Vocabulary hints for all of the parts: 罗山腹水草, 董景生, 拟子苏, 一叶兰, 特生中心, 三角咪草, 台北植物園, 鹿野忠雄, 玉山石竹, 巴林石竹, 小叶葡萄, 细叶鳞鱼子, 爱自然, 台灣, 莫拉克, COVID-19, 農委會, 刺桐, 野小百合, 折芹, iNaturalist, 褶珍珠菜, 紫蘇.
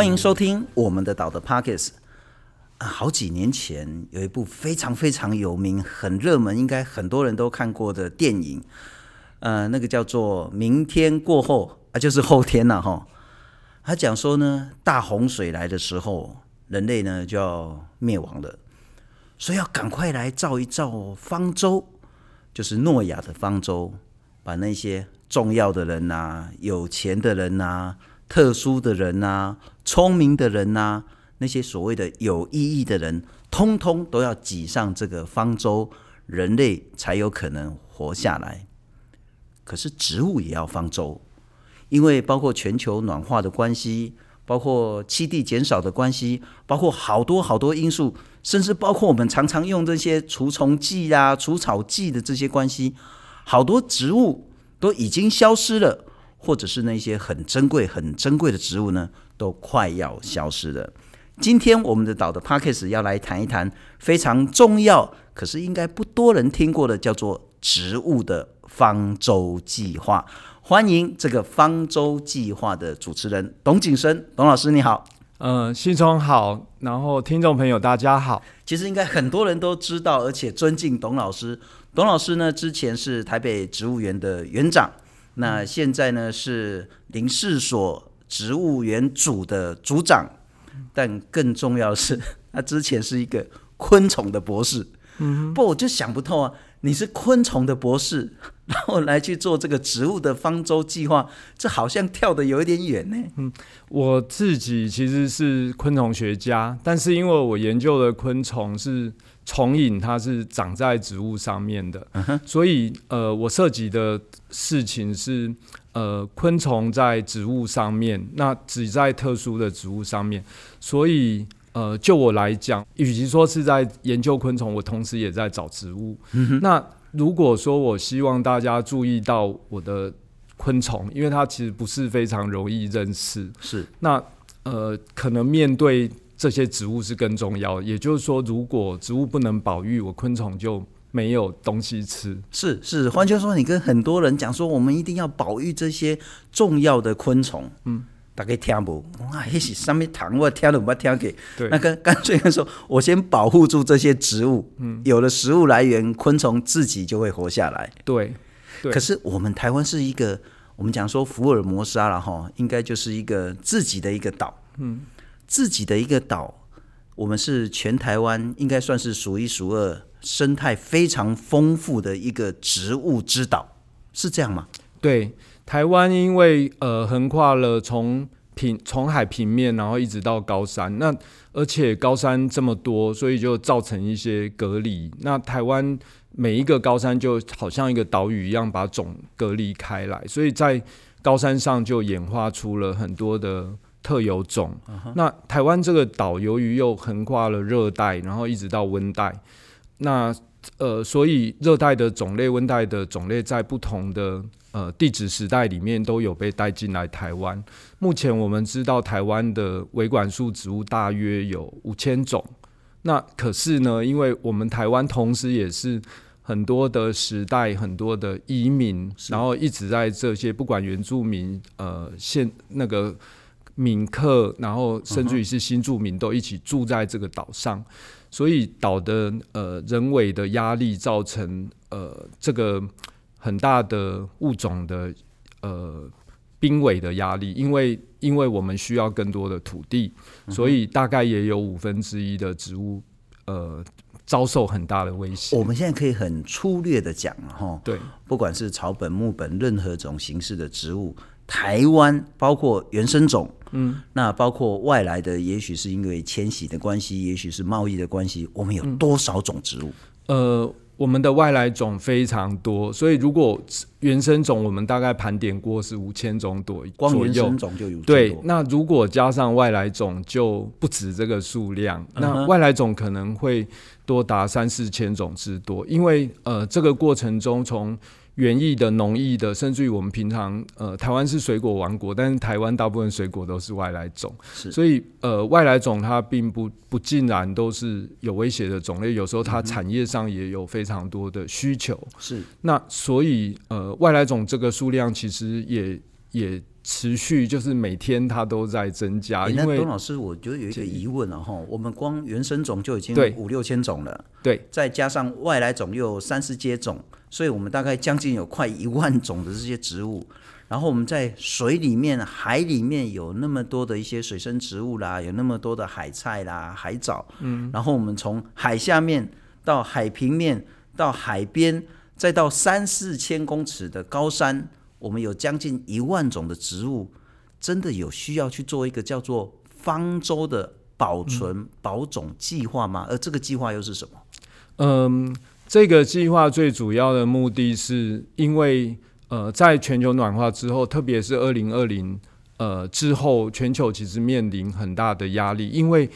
欢迎收听我们的岛的 Podcast。好几年前有一部非常有名、很热门，应该很多人都看过的电影，那个叫做《明天过后》啊，就是后天了哈。他讲说呢，大洪水来的时候，人类呢就要灭亡了，所以要赶快来造一造方舟，就是诺亚的方舟，把那些重要的人啊、有钱的人啊、特殊的人啊、聪明的人啊，那些所谓的有意义的人，通通都要挤上这个方舟，人类才有可能活下来。可是植物也要方舟，因为包括全球暖化的关系，包括栖地减少的关系，包括好多因素，甚至包括我们常常用这些除虫剂啊、除草剂的这些关系，好多植物都已经消失了，或者是那些很珍贵的植物呢，都快要消失了。今天我们的岛的 Podcast 要来谈一谈非常重要，可是应该不多人听过的，叫做植物的方舟计划。欢迎这个方舟计划的主持人董景生，董老师你好。新春好，然后听众朋友大家好。其实应该很多人都知道，而且尊敬董老师。董老师呢，之前是台北植物园的园长，那现在呢是林氏所植物园组的组长，但更重要的是，他之前是一个昆虫的博士。不，我就想不透啊，你是昆虫的博士，然后来去做这个植物的方舟计划，这好像跳得有一点远呢。我自己其实是昆虫学家，但是因为我研究的昆虫是虫影，它是长在植物上面的，所以我涉及的事情是昆虫在植物上面，那只在特殊的植物上面，所以就我来讲，与其说是在研究昆虫，我同时也在找植物。那如果说我希望大家注意到我的昆虫，因为它其实不是非常容易认识，是那可能面对这些植物是更重要的。也就是说，如果植物不能保育，我昆虫就没有东西吃。是，换句话说，你跟很多人讲说，我们一定要保育这些重要的昆虫。大家听不懂，哇，那是什么虫，我听都不听去。那干脆说，我先保护住这些植物，有了食物来源，昆虫自己就会活下来。对。可是我们台湾是一个，我们讲说福尔摩沙啦，应该就是一个自己的一个岛。自己的一个岛，我们是全台湾应该算是数一数二，生态非常丰富的一个植物之岛，是这样吗？对。台湾因为横跨了从海平面，然后一直到高山，那而且高山这么多，所以就造成一些隔离。那台湾每一个高山就好像一个岛屿一样，把种隔离开来，所以在高山上就演化出了很多的特有种。那台湾这个岛由于又横跨了热带，然后一直到温带，那所以热带的种类、温带的种类在不同的地质时代里面都有被带进来台湾。目前我们知道台湾的维管束植物大约有5000种。那可是呢，因为我们台湾同时也是很多的时代、很多的移民，然后一直在这些不管原住民、那个闽客，然后甚至于是新住民都一起住在这个岛上，所以岛的人为的压力造成这个很大的物种的濒危的压力，因为我们需要更多的土地，所以大概也有1/5的植物遭受很大的威胁。我们现在可以很粗略的讲哈，对，不管是草本、木本，任何种形式的植物，台湾包括原生种，那包括外来的，也许是因为迁徙的关系，也许是贸易的关系，我们有多少种植物？我们的外来种非常多，所以如果原生种，我们大概盘点过是5000种左右，光原生种就有5000多。对，那如果加上外来种就不止这个数量，那外来种可能会多达3-4000种之多，因为这个过程中从园艺的、农艺的，甚至于我们平常台湾是水果王国，但是台湾大部分水果都是外来种，所以外来种它并不尽然都是有威胁的种类，有时候它产业上也有非常多的需求。是，那所以外来种这个数量其实也持续就是每天它都在增加。因为那董老师，我觉得有一个疑问啊，我们光原生种就已经5,000-6,000种了，对，再加上外来种又有30多种，所以我们大概将近有快10000种的这些植物。然后我们在水里面、海里面有那么多的一些水生植物啦，有那么多的海菜啦、海藻，然后我们从海下面到海平面到海边，再到3,000-4,000公尺的高山，我们有将近10000种的植物，真的有需要去做一个叫做方舟的保存保种计划吗？而这个计划又是什么？这个计划最主要的目的是因为在全球暖化之后，特别是2020之后，全球其实面临很大的压力。因为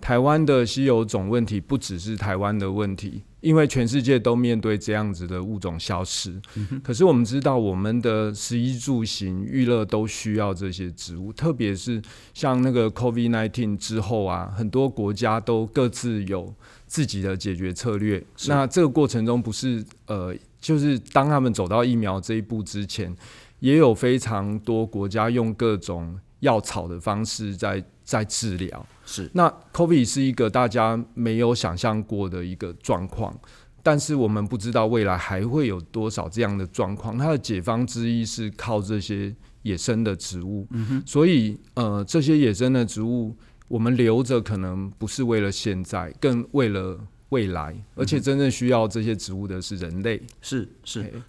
台湾的稀有种问题不只是台湾的问题，因为全世界都面对这样子的物种消失。可是我们知道，我们的食衣住行娱乐都需要这些植物，特别是像那个 COVID-19 之后啊，很多国家都各自有自己的解决策略。那这个过程中不是就是当他们走到疫苗这一步之前，也有非常多国家用各种药草的方式在治疗。是，那 COVID 是一个大家没有想象过的一个状况，但是我们不知道未来还会有多少这样的状况。它的解方之一是靠这些野生的植物，所以这些野生的植物我们留着可能不是为了现在，更为了未来，而且真正需要这些植物的是人类。是，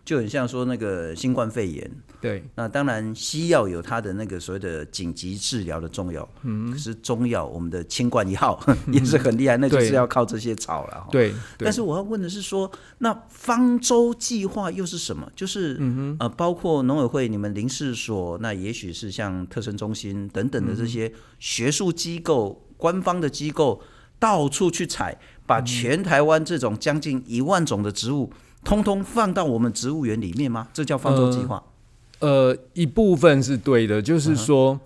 就很像说那个新冠肺炎，对，那当然西药有它的那个所谓的紧急治疗的中药，可是中药我们的清冠药也是很厉害，那就是要靠这些草了。对，但是我要问的是说，那方舟计划又是什么？就是包括农委会、你们林试所，那也许是像特生中心等等的这些学术机构、官方的机构，到处去采，把全台湾这种将近10000种的植物通通放到我们植物园里面吗？这叫方舟计划？一部分是对的，就是说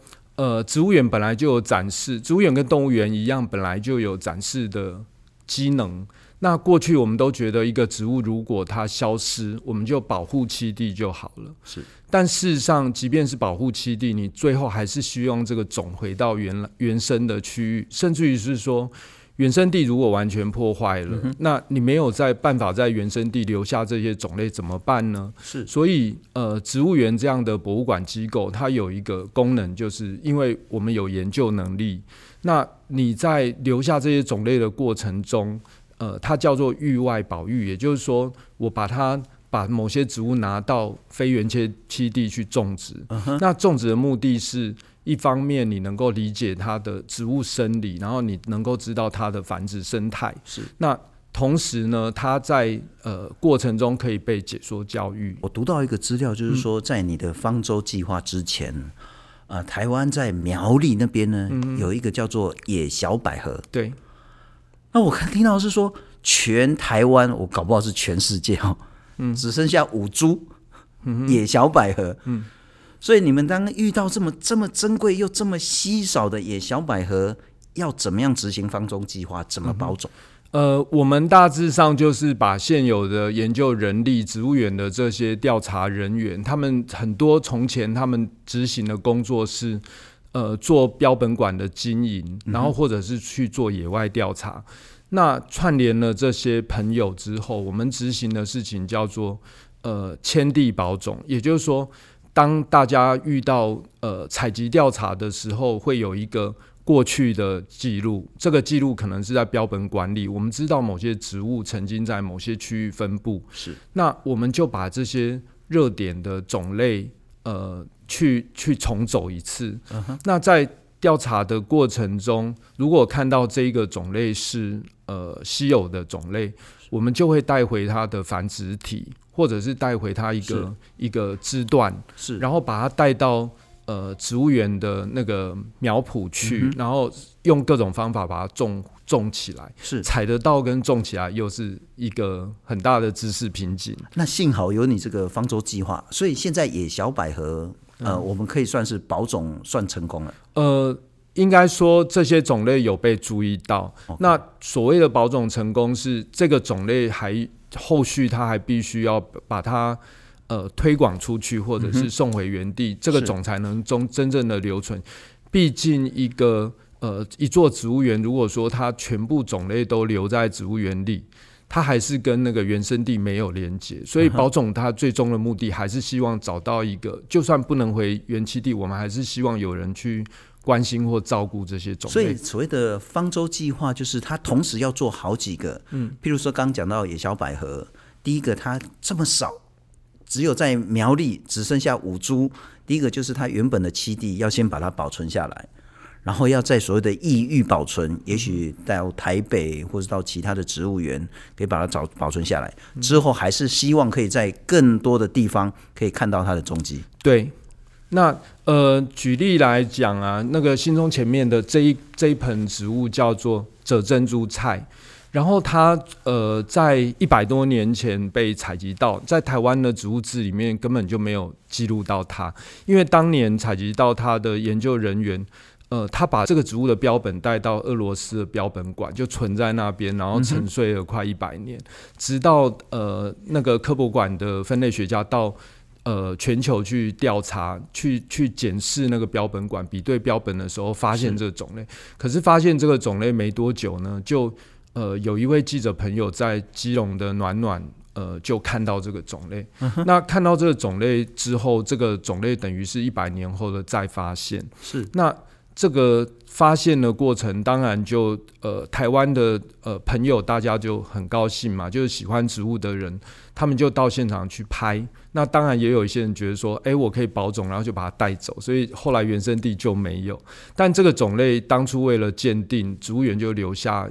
植物园本来就有展示，植物园跟动物园一样本来就有展示的机能。那过去我们都觉得一个植物如果它消失，我们就保护栖地就好了，是，但事实上即便是保护栖地，你最后还是需要这个种回到 原生的区域，甚至于是说原生地如果完全破坏了，那你没有办法在原生地留下这些种类怎么办呢？是，所以植物园这样的博物馆机构，它有一个功能，就是因为我们有研究能力，那你在留下这些种类的过程中，它叫做域外保育，也就是说我把某些植物拿到非原栖地去种植，那种植的目的是一方面你能够理解它的植物生理，然后你能够知道它的繁殖生态，是，那同时呢它在过程中可以被解说教育。我读到一个资料，就是说在你的方舟计划之前，台湾在苗栗那边呢，有一个叫做野小百合。对，那我听到是说全台湾，我搞不好是全世界只剩下5株野小百合。所以你们当遇到这么珍贵又这么稀少的野小百合，要怎么样执行方舟计划？怎么保种？我们大致上就是把现有的研究人力、植物园的这些调查人员，他们很多从前他们执行的工作是做标本馆的经营，然后或者是去做野外调查。那串联了这些朋友之后，我们执行的事情叫做迁地保种，也就是说，当大家遇到采集调查的时候，会有一个过去的记录，这个记录可能是在标本馆里，我们知道某些植物曾经在某些区域分布，是，那我们就把这些热点的种类去重走一次。那在调查的过程中，如果看到这个种类是稀有的种类，我们就会带回它的繁殖体，或者是带回它一个枝段，是，然后把它带到植物园的那个苗圃去，然后用各种方法把它种起来。是，采得到跟种起来又是一个很大的知识瓶颈。那幸好有你这个方舟计划，所以现在野小百合我们可以算是保种算成功了。应该说这些种类有被注意到。那所谓的保种成功是这个种类还后续它还必须要把它推广出去或者是送回原地，这个种才能真正的留存。毕竟一座植物园，如果说它全部种类都留在植物园里，它还是跟那个原生地没有连接，所以保种它最终的目的还是希望找到一个，就算不能回原栖地，我们还是希望有人去关心或照顾这些种类。所以所谓的方舟计划就是它同时要做好几个，譬如说 刚讲到野小百合，第一个它这么少，只有在苗栗只剩下5株，第一个就是它原本的栖地要先把它保存下来，然后要在所谓的异域保存，也许到台北或是到其他的植物园可以把它保存下来，之后还是希望可以在更多的地方可以看到它的踪迹。对，那举例来讲啊，那个新中前面的这一盆植物叫做褶珍珠菜，然后它在100多年前被采集到，在台湾的植物志里面根本就没有记录到它，因为当年采集到它的研究人员他把这个植物的标本带到俄罗斯的标本馆，就存在那边，然后沉睡了快100年，直到那个科博馆的分类学家到全球去调查，去检视那个标本馆，比对标本的时候发现这个种类。可是发现这个种类没多久呢，就有一位记者朋友在基隆的暖暖就看到这个种类，那看到这个种类之后，这个种类等于是100年后的再发现。是那。这个发现的过程，当然就台湾的朋友大家就很高兴嘛，就是喜欢植物的人，他们就到现场去拍。那当然也有一些人觉得说，哎，我可以保种，然后就把它带走，所以后来原生地就没有。但这个种类当初为了鉴定，植物园就留下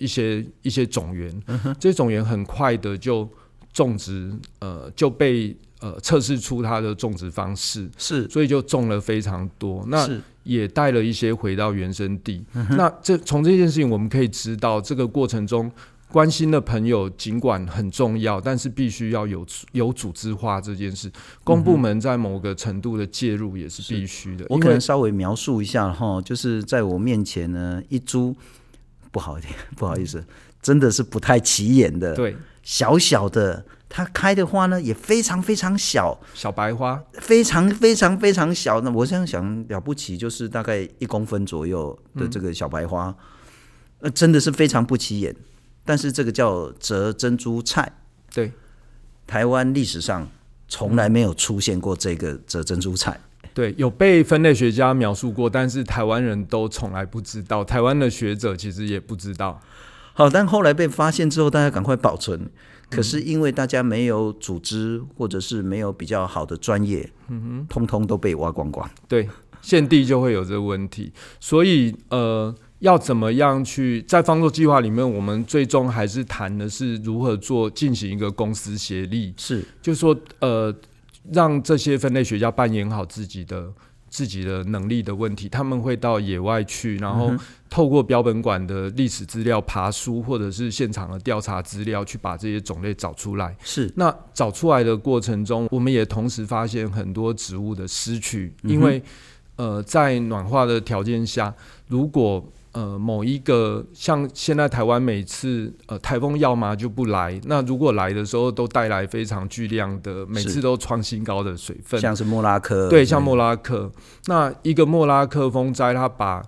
一些种源，这些种源很快的就种植，就被测试出它的种植方式，是，所以就种了非常多。那也带了一些回到原生地，那从这件事情我们可以知道，这个过程中关心的朋友尽管很重要，但是必须要有组织化这件事，公部门在某个程度的介入也是必须的。我可能稍微描述一下，就是在我面前呢，一株不好意思，真的是不太起眼的，对，小小的，它开的花呢也非常非常小，小白花，非常非常非常小。那我这样想，了不起就是大概1公分左右的这个小白花，真的是非常不起眼。但是这个叫褶珍珠菜，对，台湾历史上从来没有出现过这个褶珍珠菜。对，有被分类学家描述过，但是台湾人都从来不知道，台湾的学者其实也不知道。好，但后来被发现之后，大家赶快保存。可是因为大家没有组织，或者是没有比较好的专业，通通都被挖光光。对，现地就会有这个问题。所以要怎么样去在方舟计划里面，我们最终还是谈的是如何进行一个公私协力，是，就是说让这些分类学家扮演好自己的能力的问题，他们会到野外去，然后透过标本馆的历史资料爬书，或者是现场的调查资料，去把这些种类找出来。是，那找出来的过程中，我们也同时发现很多植物的失去，因为在暖化的条件下，如果某一个，像现在台湾每次台风要嘛就不来，那如果来的时候都带来非常巨量的，每次都创新高的水分，像是莫拉克，对，像莫拉克，那一个莫拉克风灾，它把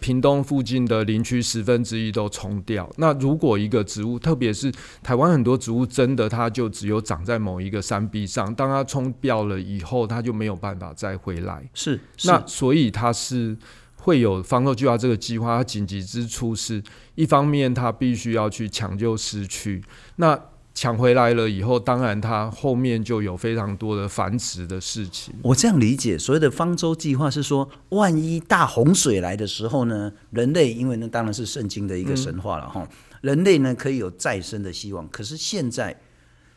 屏东附近的林区1/10都冲掉。那如果一个植物，特别是台湾很多植物，真的它就只有长在某一个山壁上，当它冲掉了以后，它就没有办法再回来。是那所以它是。会有方舟计划这个计划，它紧急之处是一方面它必须要去抢救失去，那抢回来了以后，当然它后面就有非常多的繁殖的事情。我这样理解，所谓的方舟计划是说，万一大洪水来的时候呢，人类因为那当然是圣经的一个神话了哈，人类呢可以有再生的希望。可是现在，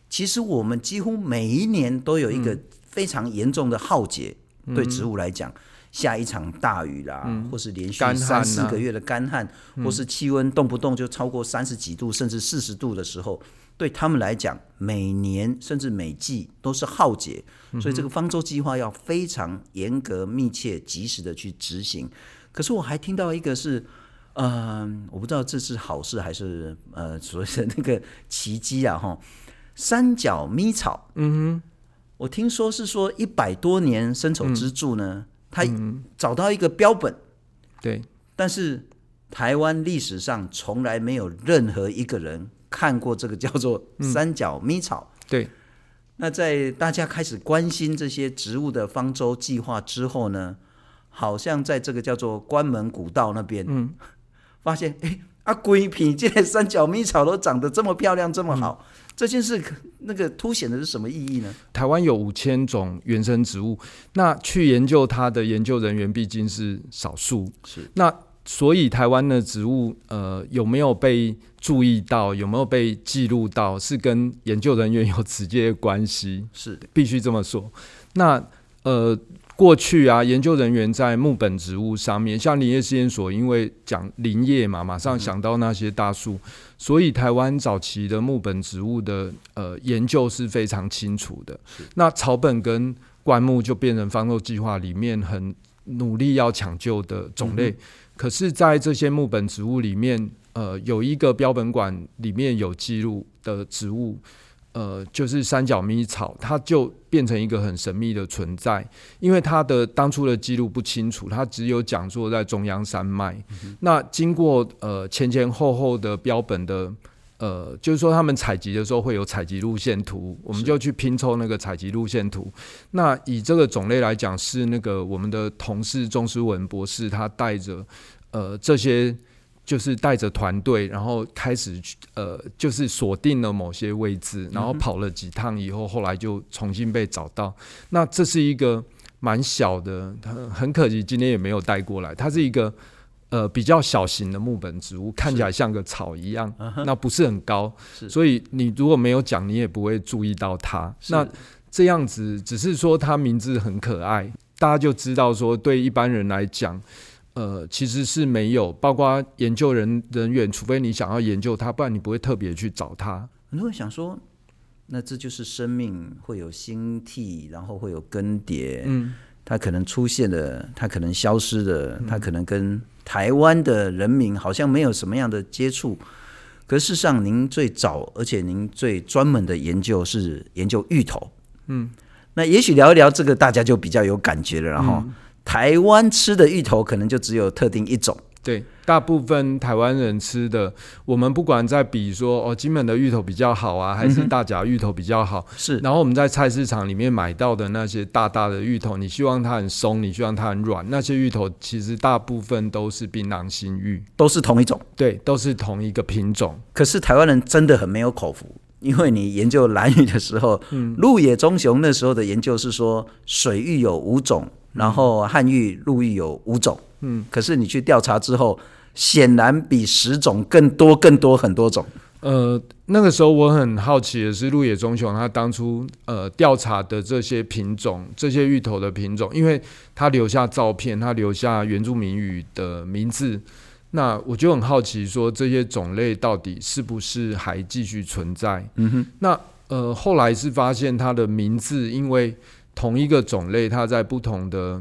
其实我们几乎每一年都有一个非常严重的浩劫，对植物来讲。下一场大雨啦，或是连续3-4个月的干旱，或是气温动不动就超过30几度甚至40度的时候，对他们来讲，每年甚至每季都是浩劫。所以这个方舟计划要非常严格、密切、及时的去执行。可是我还听到一个是，我不知道这是好事还是所谓的那个奇迹啊，三角咪草，我听说是说100多年深草之助呢，他找到一个标本，对，但是台湾历史上从来没有任何一个人看过这个叫做三角咪草。对，那在大家开始关心这些植物的方舟计划之后呢，好像在这个叫做关门古道那边，发现哎，啊，整片这个三角咪草都长得这么漂亮，这么好。这件事那个凸显的是什么意义呢？台湾有5000种原生植物，那去研究它的研究人员毕竟是少数，是那所以台湾的植物有没有被注意到，有没有被记录到，是跟研究人员有直接关系，是必须这么说。那过去啊，研究人员在木本植物上面，像林业试验所，因为讲林业嘛，马上想到那些大树，所以台湾早期的木本植物的研究是非常清楚的。那草本跟灌木就变成方舟计划里面很努力要抢救的种类。可是在这些木本植物里面，有一个标本馆里面有记录的植物，就是三角咪草，它就变成一个很神秘的存在，因为它的当初的记录不清楚，它只有讲座在中央山脉。那经过前前后后的标本的就是说他们采集的时候会有采集路线图，我们就去拼凑那个采集路线图。那以这个种类来讲，是那个我们的同事钟诗文博士，他带着这些。就是带着团队，然后开始就是锁定了某些位置，然后跑了几趟以后，后来就重新被找到。那这是一个蛮小的，很可惜今天也没有带过来。它是一个比较小型的木本植物，看起来像个草一样，那不是很高，所以你如果没有讲，你也不会注意到它。那这样子只是说它名字很可爱，大家就知道说对一般人来讲。其实是没有，包括研究人员，除非你想要研究它，不然你不会特别去找它。很多人想说，那这就是生命会有兴替，然后会有更迭，它可能出现的，它可能消失的，它可能跟台湾的人民好像没有什么样的接触。可是事实上，您最早而且您最专门的研究是研究芋头。那也许聊一聊这个，大家就比较有感觉了，然后。台湾吃的芋头可能就只有特定一种，对，大部分台湾人吃的，我们不管在比说金门的芋头比较好啊，还是大甲芋头比较好，是。然后我们在菜市场里面买到的那些大大的芋头，你希望它很松，你希望它很软，那些芋头其实大部分都是槟榔心芋，都是同一种，对，都是同一个品种。可是台湾人真的很没有口福。因为你研究兰屿的时候，鹿野忠雄那时候的研究是说水域有5种，然后旱域陆域有5种，可是你去调查之后，显然比10种更多很多种。那个时候我很好奇的是，鹿野忠雄他当初调查的这些品种，这些芋头的品种，因为他留下照片，他留下原住民语的名字。那我就很好奇说这些种类到底是不是还继续存在。那后来是发现它的名字，因为同一个种类它在不同的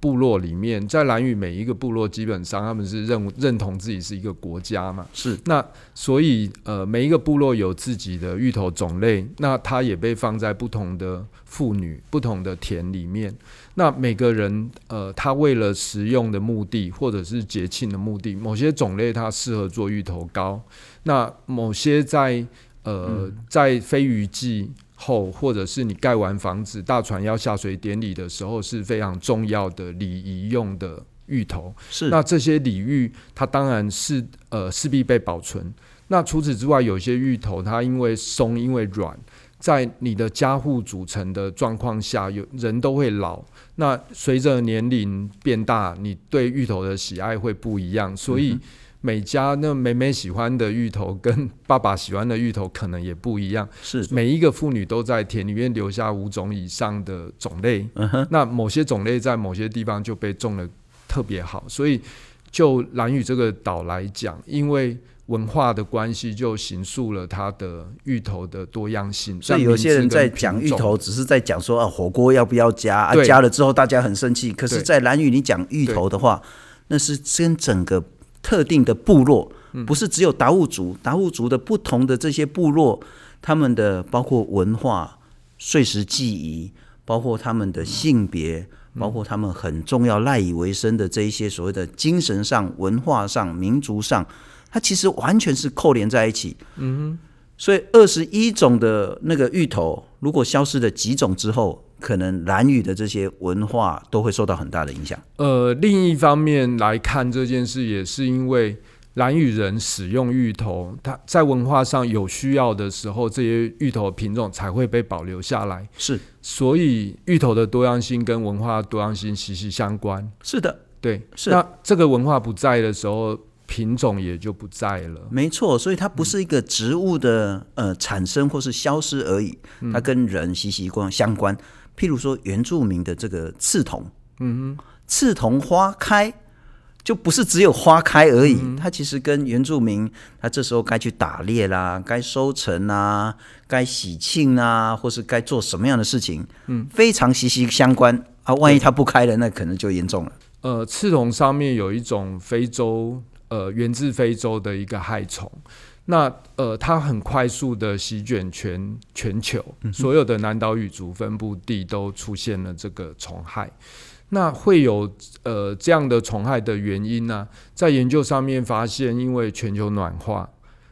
部落里面，在兰屿每一个部落基本上他们是认同自己是一个国家嘛，是。那所以每一个部落有自己的芋头种类，那它也被放在不同的妇女不同的田里面。那每个人他为了食用的目的或者是节庆的目的，某些种类它适合做芋头糕，那某些在飞鱼季后，或者是你盖完房子大船要下水典礼的时候是非常重要的礼仪用的芋头，是。那这些礼芋它当然是势必被保存。那除此之外，有些芋头它因为松因为软，在你的家户组成的状况下，人都会老，那随着年龄变大，你对芋头的喜爱会不一样，所以每家那妹妹喜欢的芋头跟爸爸喜欢的芋头可能也不一样，是。每一个妇女都在田里面留下5种以上的种类，那某些种类在某些地方就被种得特别好，所以就兰屿这个岛来讲，因为文化的关系就形塑了它的芋头的多样性。所以有些人在讲芋头只是在讲说火锅要不要加，加了之后大家很生气，可是在兰屿你讲芋头的话，那是跟整个特定的部落，不是只有达悟族的不同的这些部落，他们的包括文化碎石记忆，包括他们的性别，包括他们很重要赖以为生的这一些所谓的精神上、文化上、民族上，它其实完全是扣连在一起。嗯哼，所以21种的那个芋头，如果消失了几种之后，可能兰屿的这些文化都会受到很大的影响。另一方面来看这件事，也是因为兰屿人使用芋头，它在文化上有需要的时候，这些芋头品种才会被保留下来。是，所以芋头的多样性跟文化多样性息息相关。是的，对，是。那这个文化不在的时候，品种也就不在了。没错，所以它不是一个植物的、产生或是消失而已，它跟人息息相关。譬如说原住民的这个刺桐，刺桐花开就不是只有花开而已，它其实跟原住民他这时候该去打猎啦，该收成啊，该喜庆啊，或是该做什么样的事情，非常息息相关啊。万一它不开了，那可能就严重了。刺桐上面有一种非洲源自非洲的一个害虫，那它很快速的席卷全球，所有的南岛语族分布地都出现了这个虫害。那会有这样的虫害的原因呢、在研究上面发现，因为全球暖化，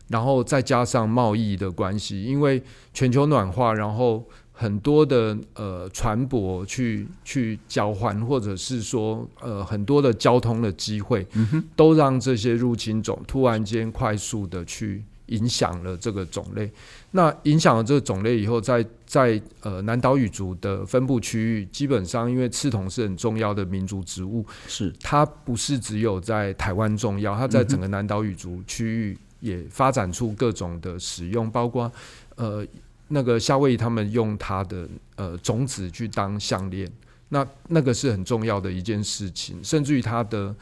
然后再加上贸易的关系，因为全球暖化，然后很多的船舶去交换，或者是说很多的交通的机会，都让这些入侵种突然间快速的去影响了这个种类。那影响了这个种类以后，在南岛语族的分布区域，基本上因为刺桐是很重要的民族植物，是它不是只有在台湾重要，它在整个南岛语族区域也发展出各种的使用，包括那个夏威夷他们用它的种子去当项链，那个是很重要的一件事情，甚至于它的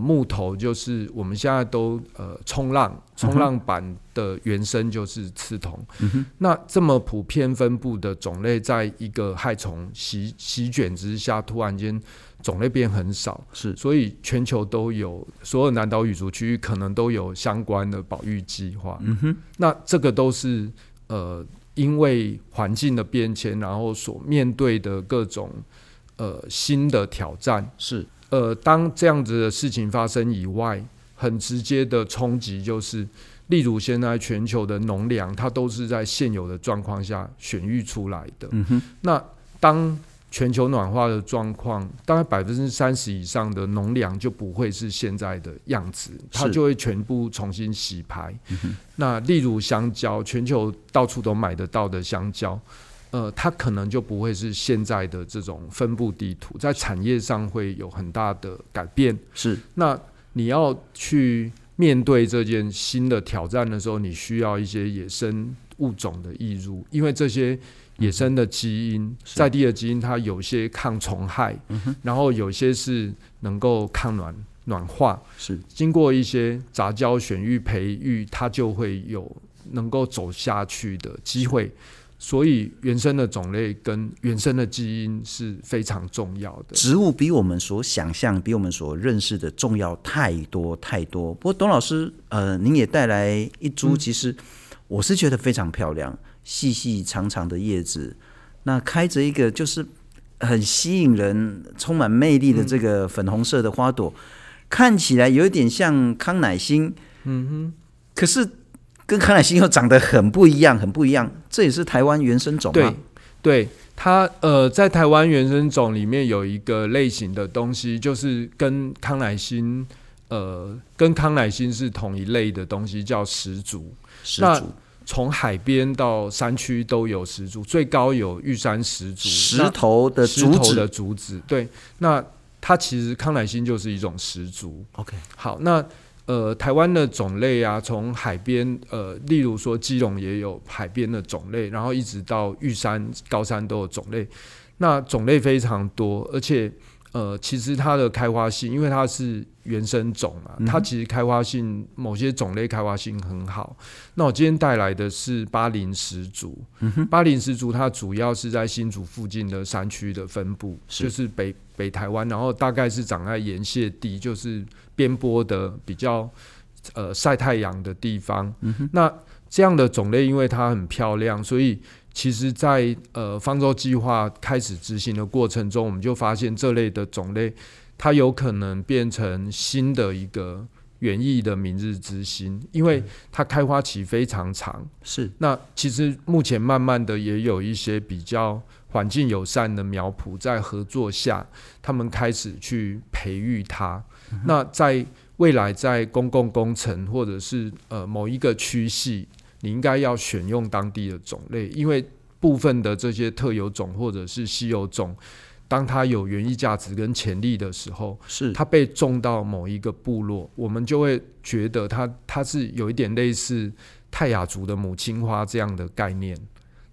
木头，就是我们现在都冲浪板的原生就是刺桐。那这么普遍分布的种类，在一个害虫席卷之下，突然间种类变很少，是，所以全球都有，所有南岛语族区域可能都有相关的保育计划。那这个都是因为环境的变迁，然后所面对的各种新的挑战，是当这样子的事情发生以外，很直接的冲击就是，例如现在全球的农粮，它都是在现有的状况下选育出来的。那当全球暖化的状况，大概30%以上的农粮就不会是现在的样子，它就会全部重新洗牌。那例如香蕉，全球到处都买得到的香蕉，它可能就不会是现在的这种分布地图，在产业上会有很大的改变。是，那你要去面对这件新的挑战的时候，你需要一些野生物种的移入，因为这些野生的基因，在地的基因，它有些抗虫害，然后有些是能够抗暖化，是经过一些杂交选育培育，它就会有能够走下去的机会。所以原生的种类跟原生的基因是非常重要的。植物比我们所想象、比我们所认识的重要太多太多。不过董老师，您也带来一株，其实我是觉得非常漂亮，细细长长的叶子，那开着一个就是很吸引人、充满魅力的这个粉红色的花朵，看起来有点像康乃馨，可是跟康乃馨又长得很不一样，很不一样。这也是台湾原生种吗？对，它在台湾原生种里面有一个类型的东西，就是跟康乃馨是同一类的东西，叫石竹。那从海边到山区都有石竹，最高有玉山石竹，石头的竹子。对，那它其实康乃馨就是一种石竹。OK， 好，那台湾的种类啊，从海边例如说基隆也有海边的种类，然后一直到玉山、高山都有种类。那种类非常多，而且其实它的开花性，因为它是原生种嘛，它其实开花性，某些种类开花性很好。那我今天带来的是巴林石竹，巴林石竹它主要是在新竹附近的山区的分布，就是北台湾，然后大概是长在盐泻地，就是边坡的比较晒太阳的地方。那这样的种类，因为它很漂亮，所以其实在方舟计划开始执行的过程中，我们就发现这类的种类它有可能变成新的一个园艺的明日之星，因为它开花期非常长，是。那其实目前慢慢的也有一些比较环境友善的苗圃在合作下，他们开始去培育它。那在未来在公共工程或者是某一个区系，你应该要选用当地的种类，因为部分的这些特有种或者是稀有种，当它有园艺价值跟潜力的时候，是它被种到某一个部落，我们就会觉得它是有一点类似泰雅族的母亲花这样的概念。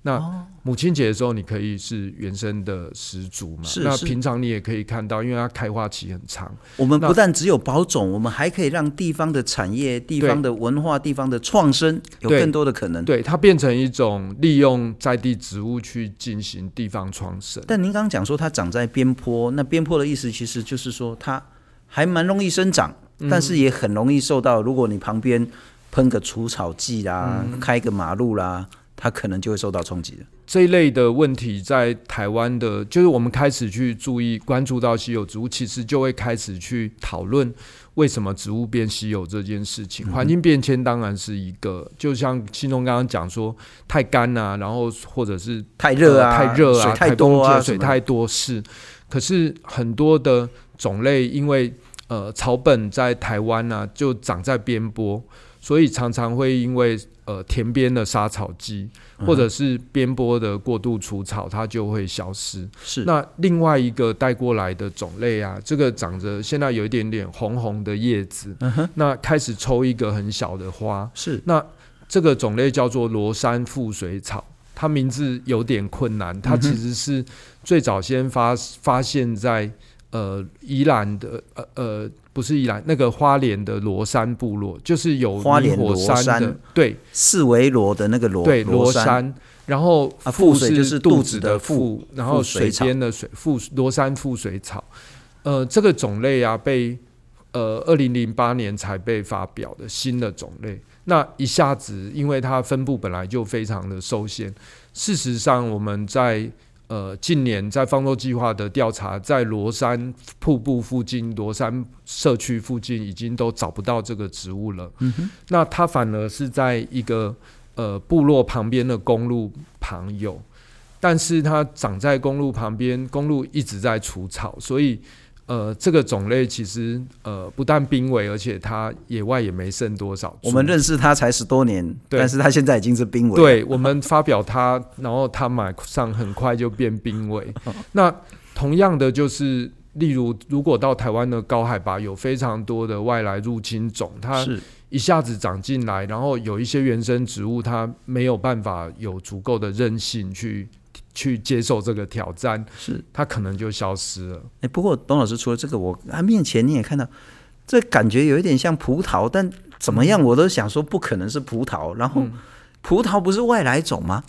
那母亲节的时候你可以是原生的石竹嘛，那平常你也可以看到，因为它开花期很长，我们不但只有保种，我们还可以让地方的产业、地方的文化、地方的创生有更多的可能。 对，它变成一种利用在地植物去进行地方创生。但您刚刚讲说它长在边坡，那边坡的意思其实就是说它还蛮容易生长，但是也很容易受到，如果你旁边喷个除草剂啦、开个马路啦，它可能就会受到冲击的。这一类的问题在台湾的，就是我们开始去注意关注到稀有植物，其实就会开始去讨论为什么植物变稀有这件事情。环境变迁当然是一个，就像信中刚刚讲说太干啊，然后或者是太热啊、太热啊、水太多啊、水太多是。可是很多的种类因为草本在台湾啊就长在边坡，所以常常会因为田边的杀草机或者是边坡的过度除草，它就会消失。是。那另外一个带过来的种类啊，这个长着现在有一点点红红的叶子，那开始抽一个很小的花。是。那这个种类叫做罗山腹水草，它名字有点困难，它其实是最早先发现在宜兰的不是宜兰，那个花莲的罗山部落，就是有花莲罗山，对，四维罗的那个罗，对，罗山，然后腹水就是肚子的腹，然后水边的水，罗山腹水草。这个种类啊，被2008年才被发表的新的种类。那一下子，因为它分布本来就非常的受限，事实上我们在近年在方舟计划的调查，在罗山瀑布附近、罗山社区附近已经都找不到这个植物了。那它反而是在一个部落旁边的公路旁有，但是它长在公路旁边，公路一直在除草，所以这个种类其实不但濒危，而且它野外也没剩多少。我们认识它才10多年，但是它现在已经是濒危。对，我们发表它，然后它马上很快就变濒危。那同样的就是，例如如果到台湾的高海拔，有非常多的外来入侵种，它一下子长进来，然后有一些原生植物它没有办法有足够的韧性去接受这个挑战，是它可能就消失了。不过董老师除了这个，我面前你也看到，这感觉有一点像葡萄，但怎么样我都想说不可能是葡萄。然后葡萄不是外来种吗？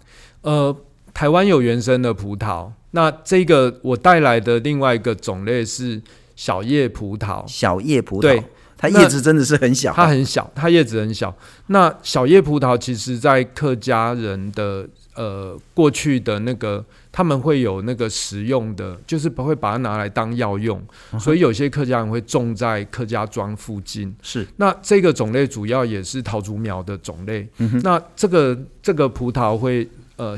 台湾有原生的葡萄，那这个我带来的另外一个种类是小叶葡萄。小叶葡萄，对，它叶子真的是很小，它很小，它叶子很小。那小叶葡萄其实在客家人的过去的那个，他们会有那个食用的，就是会把它拿来当药用，所以有些客家人会种在客家庄附近。是。那这个种类主要也是桃竹苗的种类。那这个葡萄会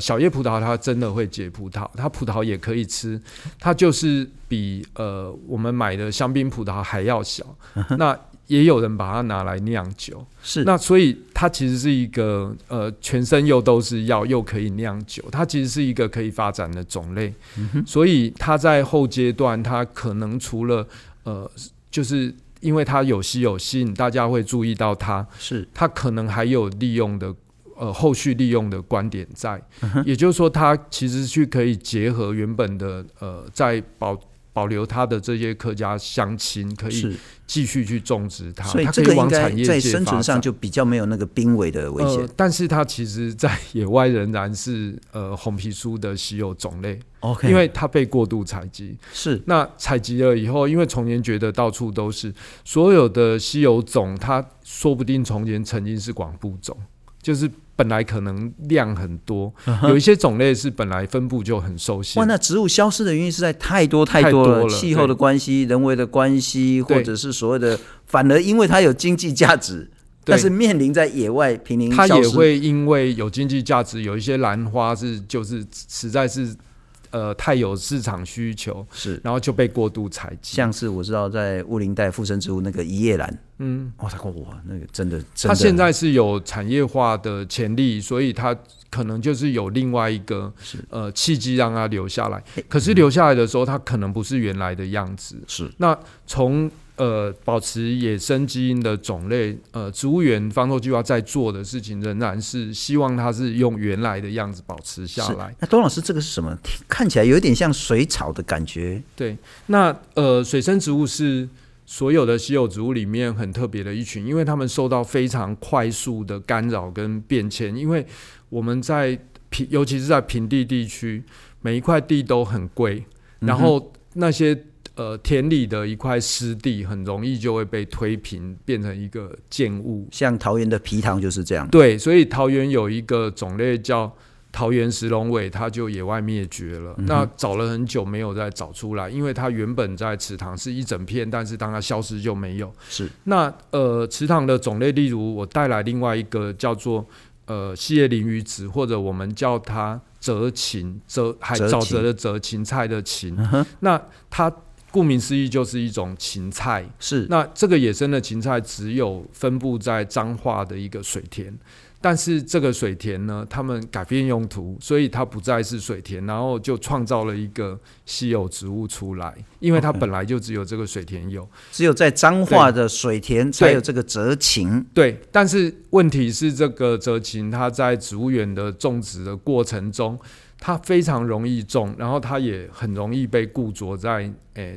小叶葡萄它真的会结葡萄，它葡萄也可以吃，它就是比我们买的香槟葡萄还要小。那也有人把它拿来酿酒，是。那所以它其实是一个全身又都是药，又可以酿酒，它其实是一个可以发展的种类。所以它在后阶段，它可能除了就是因为它有稀有性，大家会注意到它，是。它可能还有利用的后续利用的观点在，也就是说，它其实去可以结合原本的在保留它的这些客家乡亲，可以继续去种植它，所以这个应该在生存上就比较没有那个濒危的危险。但是它其实在野外仍然是红皮书的稀有种类，因为它被过度采集。是。那采集了以后，因为从前觉得到处都是，所有的稀有种，它说不定从前曾经是广布种，就是本来可能量很多，有一些种类是本来分布就很受限。哇，那植物消失的原因实在太多了，气候的关系、人为的关系，或者是所谓的，反而因为它有经济价值。但是面临在野外濒临消失，它也会因为有经济价值，有一些兰花就是实在是太有市场需求，是，然后就被过度采集。像是我知道在雾林带附生植物那个一叶兰，嗯，哇，那个真的，它现在是有产业化的潜力，所以它可能就是有另外一个契机让它留下来。可是留下来的时候，它可能不是原来的样子。是，那从保持野生基因的种类，植物园方舟计划在做的事情仍然是希望它是用原来的样子保持下来。那东老师，这个是什么？看起来有点像水草的感觉。对，那水生植物是所有的稀有植物里面很特别的一群，因为它们受到非常快速的干扰跟变迁。因为我们尤其是在平地地区，每一块地都很贵，然后那些田里的一块湿地很容易就会被推平，变成一个建物，像桃园的皮塘就是这样。对，所以桃园有一个种类叫桃园石龙尾，它就野外灭绝了。那找了很久没有再找出来，因为它原本在池塘是一整片，但是当它消失就没有。是，那池塘的种类，例如我带来另外一个叫做细叶鳞鱼子，或者我们叫它折芹，还沼泽的折，芹菜的芹。那它顾名思义就是一种芹菜，是，那这个野生的芹菜只有分布在彰化的一个水田，但是这个水田呢，他们改变用途，所以它不再是水田，然后就创造了一个稀有植物出来，因为它本来就只有这个水田有，只有在彰化的水田才有这个折芹。对，但是问题是这个折芹它在植物园的种植的过程中，它非常容易种，然后它也很容易被固着在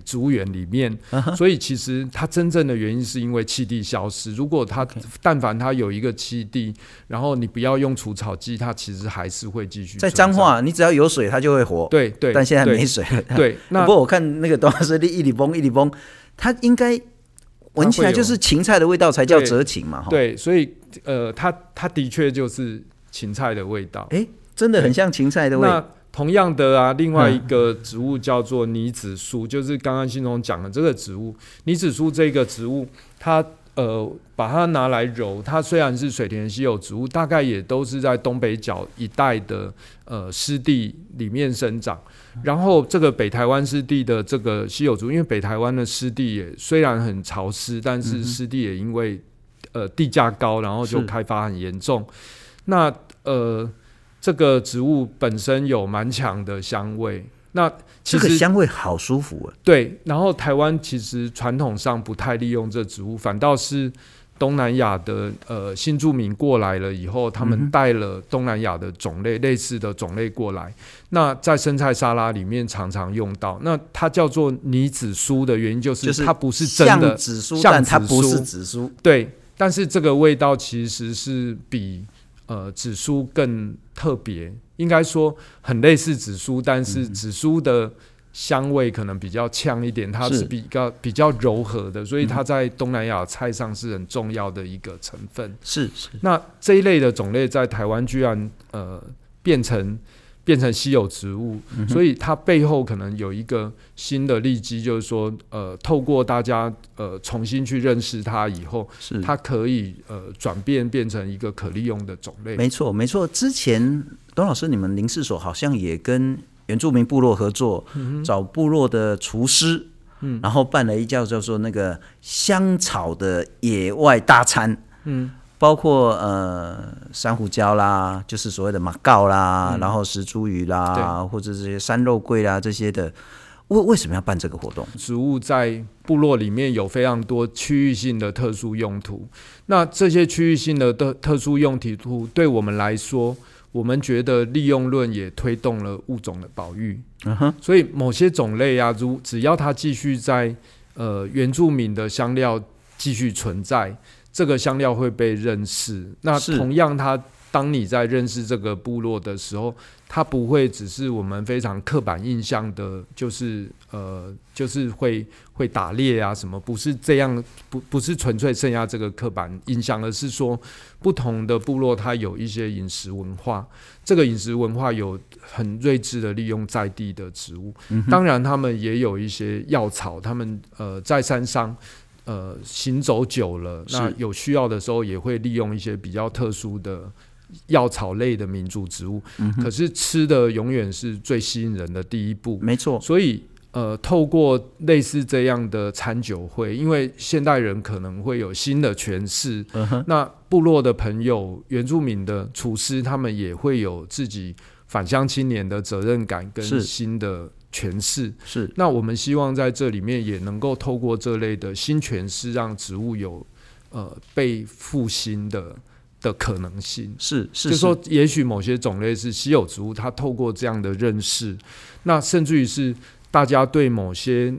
植物园里面，所以其实它真正的原因是因为栖地消失。如果它但凡它有一个栖地，然后你不要用除草剂，它其实还是会继续在彰化，你只要有水它就会活。对对，但现在没水了。对，那不过我看那个东西一里崩，它应该闻起来就是芹菜的味道才叫折芹嘛。对，所以它的确就是芹菜的味道。真的很像芹菜的味道。那同样的啊，另外一个植物叫做拟子苏，就是刚刚信中讲的这个植物。拟子苏这个植物，它把它拿来揉，它虽然是水田稀有植物，大概也都是在东北角一带的湿地里面生长。然后这个北台湾湿地的这个稀有植物，因为北台湾的湿地也虽然很潮湿，但是湿地也因为地价高，然后就开发很严重。那这个植物本身有蛮强的香味，那其实这个香味好舒服啊。对，然后台湾其实传统上不太利用这植物，反倒是东南亚的新住民过来了以后，他们带了东南亚的种类，类似的种类过来，那在生菜沙拉里面常常用到。那它叫做拟子苏的原因就是它不是真的像紫苏，但它不是紫苏。对，但是这个味道其实是比紫苏更特别，应该说很类似紫苏，但是紫苏的香味可能比较呛一点，它是比较柔和的，所以它在东南亚菜上是很重要的一个成分。是。那这一类的种类在台湾居然变成稀有植物，所以它背后可能有一个新的利基，就是说透过大家重新去认识它以后，它可以转变成一个可利用的种类。没错，之前东老师你们林试所好像也跟原住民部落合作，找部落的厨师，然后办了一叫做那个香草的野外大餐。包括珊瑚礁啦，就是所谓的马告啦，然后石茱萸啦，或者这些山肉桂啦这些的。为什么要办这个活动？植物在部落里面有非常多区域性的特殊用途，那这些区域性的特殊用途对我们来说，我们觉得利用论也推动了物种的保育。所以某些种类啊，只要它继续在原住民的香料继续存在，这个香料会被认识。那同样，它当你在认识这个部落的时候，它不会只是我们非常刻板印象的，就是会打猎啊什么，不是这样，不是纯粹剩下这个刻板印象，而是说不同的部落它有一些饮食文化，这个饮食文化有很睿智的利用在地的植物，当然他们也有一些药草，他们在山上。行走久了，那有需要的时候也会利用一些比较特殊的药草类的民族植物，可是吃的永远是最吸引人的第一步，没错。所以透过类似这样的餐酒会，因为现代人可能会有新的诠释，那部落的朋友、原住民的厨师，他们也会有自己返乡青年的责任感跟新的诠释，是。那我们希望在这里面也能够透过这类的新诠释，让植物有被复兴的可能性。是，就是说，也许某些种类是稀有植物，它透过这样的认识，那甚至于是大家对某些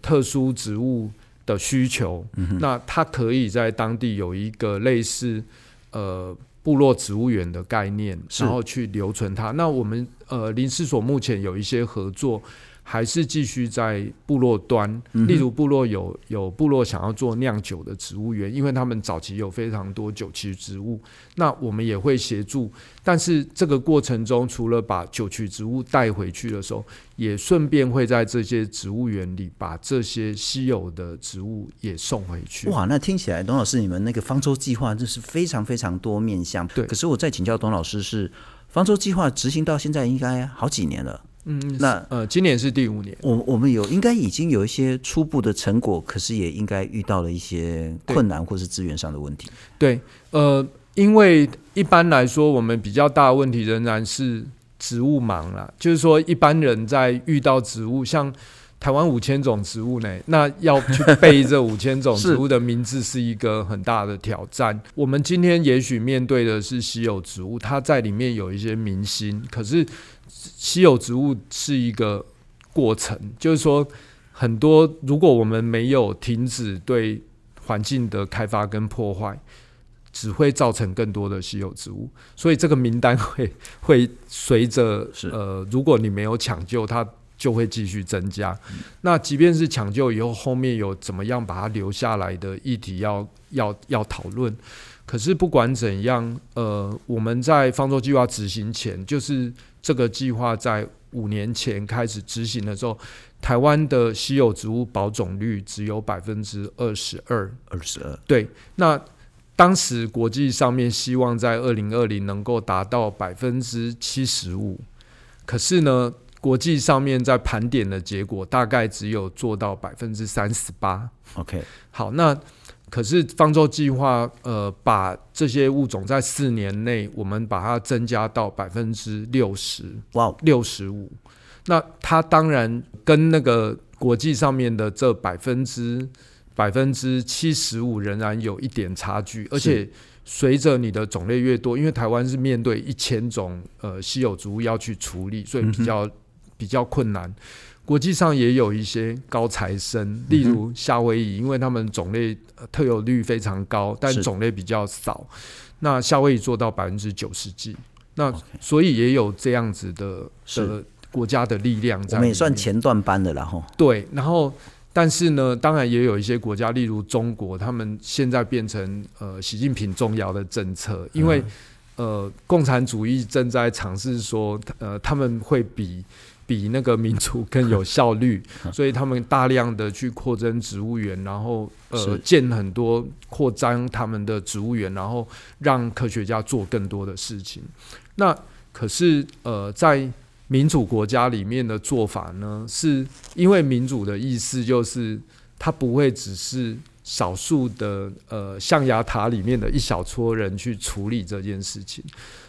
特殊植物的需求，那它可以在当地有一个类似部落植物园的概念，然后去留存它。那我们林试所目前有一些合作，还是继续在部落端，例如部落有部落想要做酿酒的植物园，因为他们早期有非常多酒曲植物，那我们也会协助。但是这个过程中，除了把酒曲植物带回去的时候，也顺便会在这些植物园里把这些稀有的植物也送回去。哇，那听起来董老师你们那个方舟计划就是非常非常多面向。对，可是我再请教董老师是方舟计划执行到现在应该好几年了。那今年是第5年，我们应该已经有一些初步的成果，可是也应该遇到了一些困难或是资源上的问题。对，因为一般来说我们比较大的问题仍然是植物盲啦，就是说一般人在遇到植物，像台湾5000种植物呢，那要去背这5000种植物的名字是一个很大的挑战。我们今天也许面对的是稀有植物，它在里面有一些明星，可是稀有植物是一个过程，就是说很多如果我们没有停止对环境的开发跟破坏，只会造成更多的稀有植物，所以这个名单会随着如果你没有抢救它，就会继续增加。那即便是抢救以后，后面有怎么样把它留下来的议题要讨论。可是不管怎样，我们在方舟计划执行前，就是这个计划在5年前开始执行的时候，台湾的稀有植物保种率只有22%。对，那当时国际上面希望在2020能够达到75%，可是呢，国际上面在盘点的结果大概只有做到38%。OK， 好，那。可是方舟计划把这些物种在4年内我们把它增加到60%，哇，65%。那它当然跟那个国际上面的这75%仍然有一点差距，而且随着你的种类越多，因为台湾是面对1000种稀有植物要去处理，所以比较困难。国际上也有一些高材生，例如夏威夷，因为他们种类特有率非常高，但种类比较少，那夏威夷做到90%，那所以也有这样子的国家的力量在。我们也算前段班的啦，对。然后但是呢，当然也有一些国家，例如中国，他们现在变成习近平重要的政策，因为共产主义正在尝试说他们会比那个民主更有效率，所以他们大量的去扩增植物园，然后建很多扩张他们的植物园，然后让科学家做更多的事情。那可是在民主国家里面的做法呢，是因为民主的意思就是它不会只是少数的象牙塔里面的一小撮人去处理这件事情，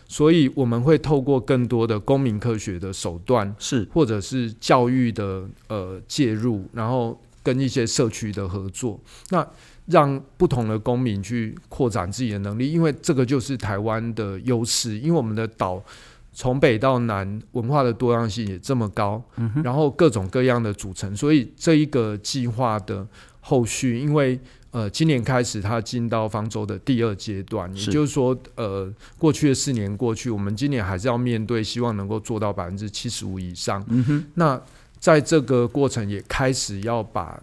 所以我们会透过更多的公民科学的手段，或者是教育的介入，然后跟一些社区的合作，那让不同的公民去扩展自己的能力，因为这个就是台湾的优势，因为我们的岛从北到南文化的多样性也这么高，然后各种各样的组成，所以这一个计划的后续，因为今年开始它进到方舟的第二阶段，也就是说过去的4年过去，我们今年还是要面对希望能够做到 75% 以上、嗯、哼，那在这个过程也开始要把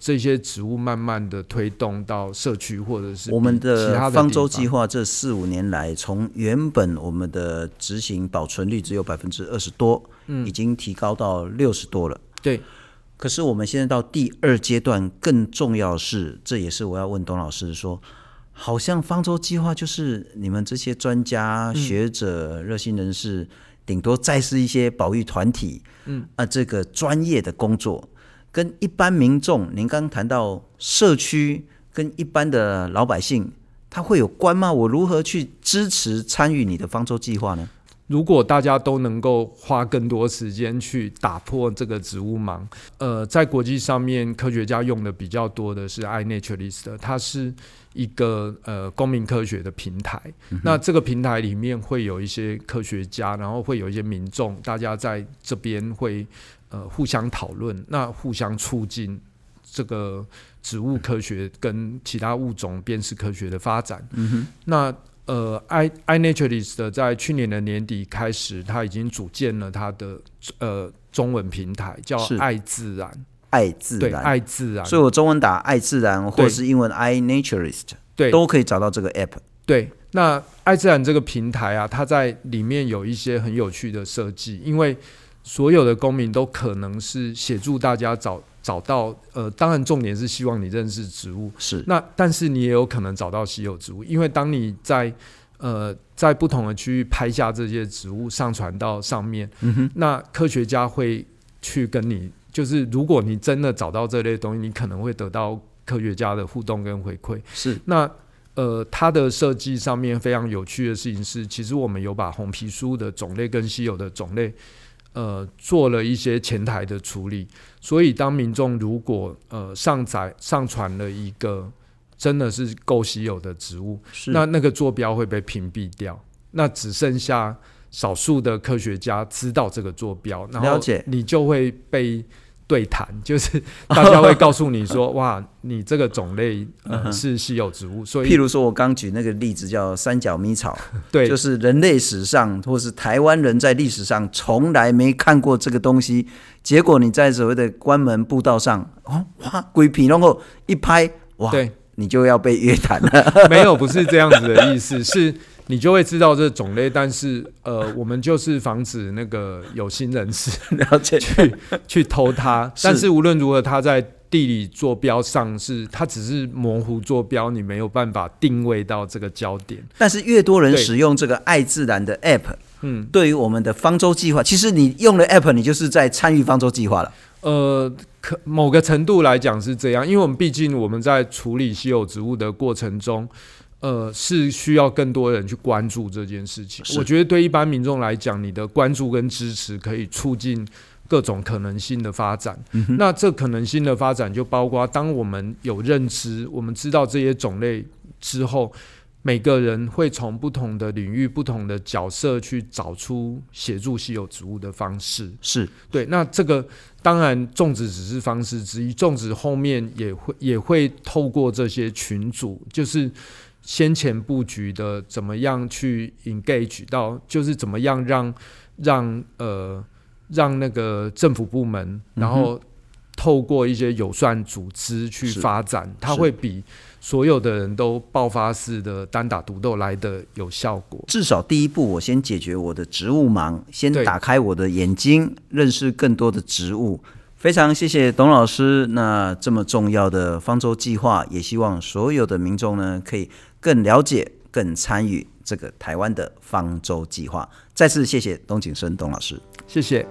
这些植物慢慢的推动到社区或者是其他的地方。我们的方舟计划这4-5年来，从原本我们的执行保存率只有20%多、嗯、已经提高到60多了。对，可是我们现在到第二阶段，更重要的是，这也是我要问董老师说，好像方舟计划就是你们这些专家、嗯、学者、热心人士，顶多再是一些保育团体、嗯啊、这个专业的工作跟一般民众，您刚谈到社区跟一般的老百姓，他会有关吗？我如何去支持参与你的方舟计划呢？如果大家都能够花更多时间去打破这个植物盲，在国际上面科学家用的比较多的是 iNaturalist， 它是一个公民科学的平台、嗯、那这个平台里面会有一些科学家，然后会有一些民众，大家在这边会互相讨论，那互相促进这个植物科学跟其他物种辨识科学的发展、嗯、哼，那iNaturalist 在去年的年底开始，他已经组建了他的中文平台，叫爱自然。爱自然，对，爱自然。所以我中文打爱自然，或是英文 iNaturalist， 对，都可以找到这个 app。对，那爱自然这个平台啊，它在里面有一些很有趣的设计，因为所有的公民都可能是协助大家找到当然重点是希望你认识植物，是，那但是你也有可能找到稀有植物，因为当你在不同的区域拍下这些植物上传到上面、嗯、哼，那科学家会去跟你，就是如果你真的找到这类东西，你可能会得到科学家的互动跟回馈。是，那它的设计上面非常有趣的事情是，其实我们有把红皮书的种类跟稀有的种类做了一些前台的处理，所以当民众如果上传了一个真的是够稀有的植物，那个坐标会被屏蔽掉，那只剩下少数的科学家知道这个坐标，然后你就会被对谈，就是大家会告诉你说哇，你这个种类是稀有植物，所以譬如说我刚举那个例子叫三角咪草，对，就是人类史上或是台湾人在历史上从来没看过这个东西，结果你在所谓的关门步道上、哦、哇，鬼皮然后一拍，哇，对，你就要被约谈了。没有，不是这样子的意思，是你就会知道这种类，但是我们就是防止那个有心人士了解去偷它。但是无论如何，它在地理坐标上是它只是模糊坐标，你没有办法定位到这个焦点。但是越多人使用这个爱自然的 app， 嗯，对于我们的方舟计划，其实你用了 app， 你就是在参与方舟计划了。某个程度来讲是这样，因为我们毕竟我们在处理稀有植物的过程中。是需要更多人去关注这件事情。我觉得对一般民众来讲，你的关注跟支持可以促进各种可能性的发展、嗯、那这可能性的发展就包括当我们有认知，我们知道这些种类之后，每个人会从不同的领域不同的角色去找出协助稀有植物的方式。是，对，那这个当然种植只是方式之一，种植后面也会透过这些群组，就是先前布局的怎么样去 engage 到，就是怎么样让那个政府部门，然后透过一些友善组织去发展，它会比所有的人都爆发式的单打独斗来的有效果。至少第一步，我先解决我的植物盲，先打开我的眼睛，认识更多的植物。非常谢谢董老师，那这么重要的方舟计划，也希望所有的民众呢可以更了解、更参与这个台湾的方舟计划。再次谢谢董景生董老师，谢谢。